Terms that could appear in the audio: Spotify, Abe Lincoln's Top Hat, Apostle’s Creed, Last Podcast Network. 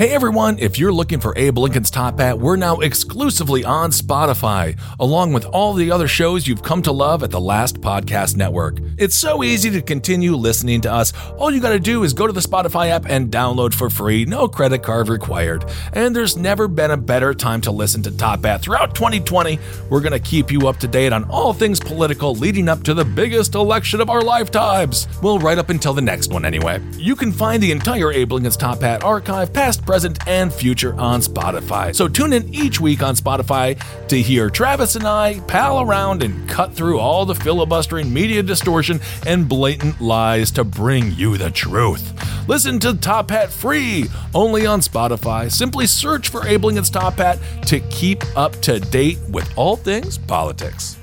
Hey everyone, if you're looking for Abe Lincoln's Top Hat, we're now exclusively on Spotify, along with all the other shows you've come to love at the Last Podcast Network. It's so easy to continue listening to us. All you gotta do is go to the Spotify app and download for free, no credit card required. And there's never been a better time to listen to Top Hat. Throughout 2020, we're gonna keep you up to date on all things political leading up to the biggest election of our lifetimes. Well, right up until the next one anyway. You can find the entire Abe Lincoln's Top Hat archive, past, present, and future on Spotify. So tune in each week on Spotify to hear Travis and I pal around and cut through all the filibustering, media distortion, and blatant lies to bring you the truth. Listen to Top Hat free, only on Spotify. Simply search for Abe Lincoln's Top Hat to keep up to date with all things politics.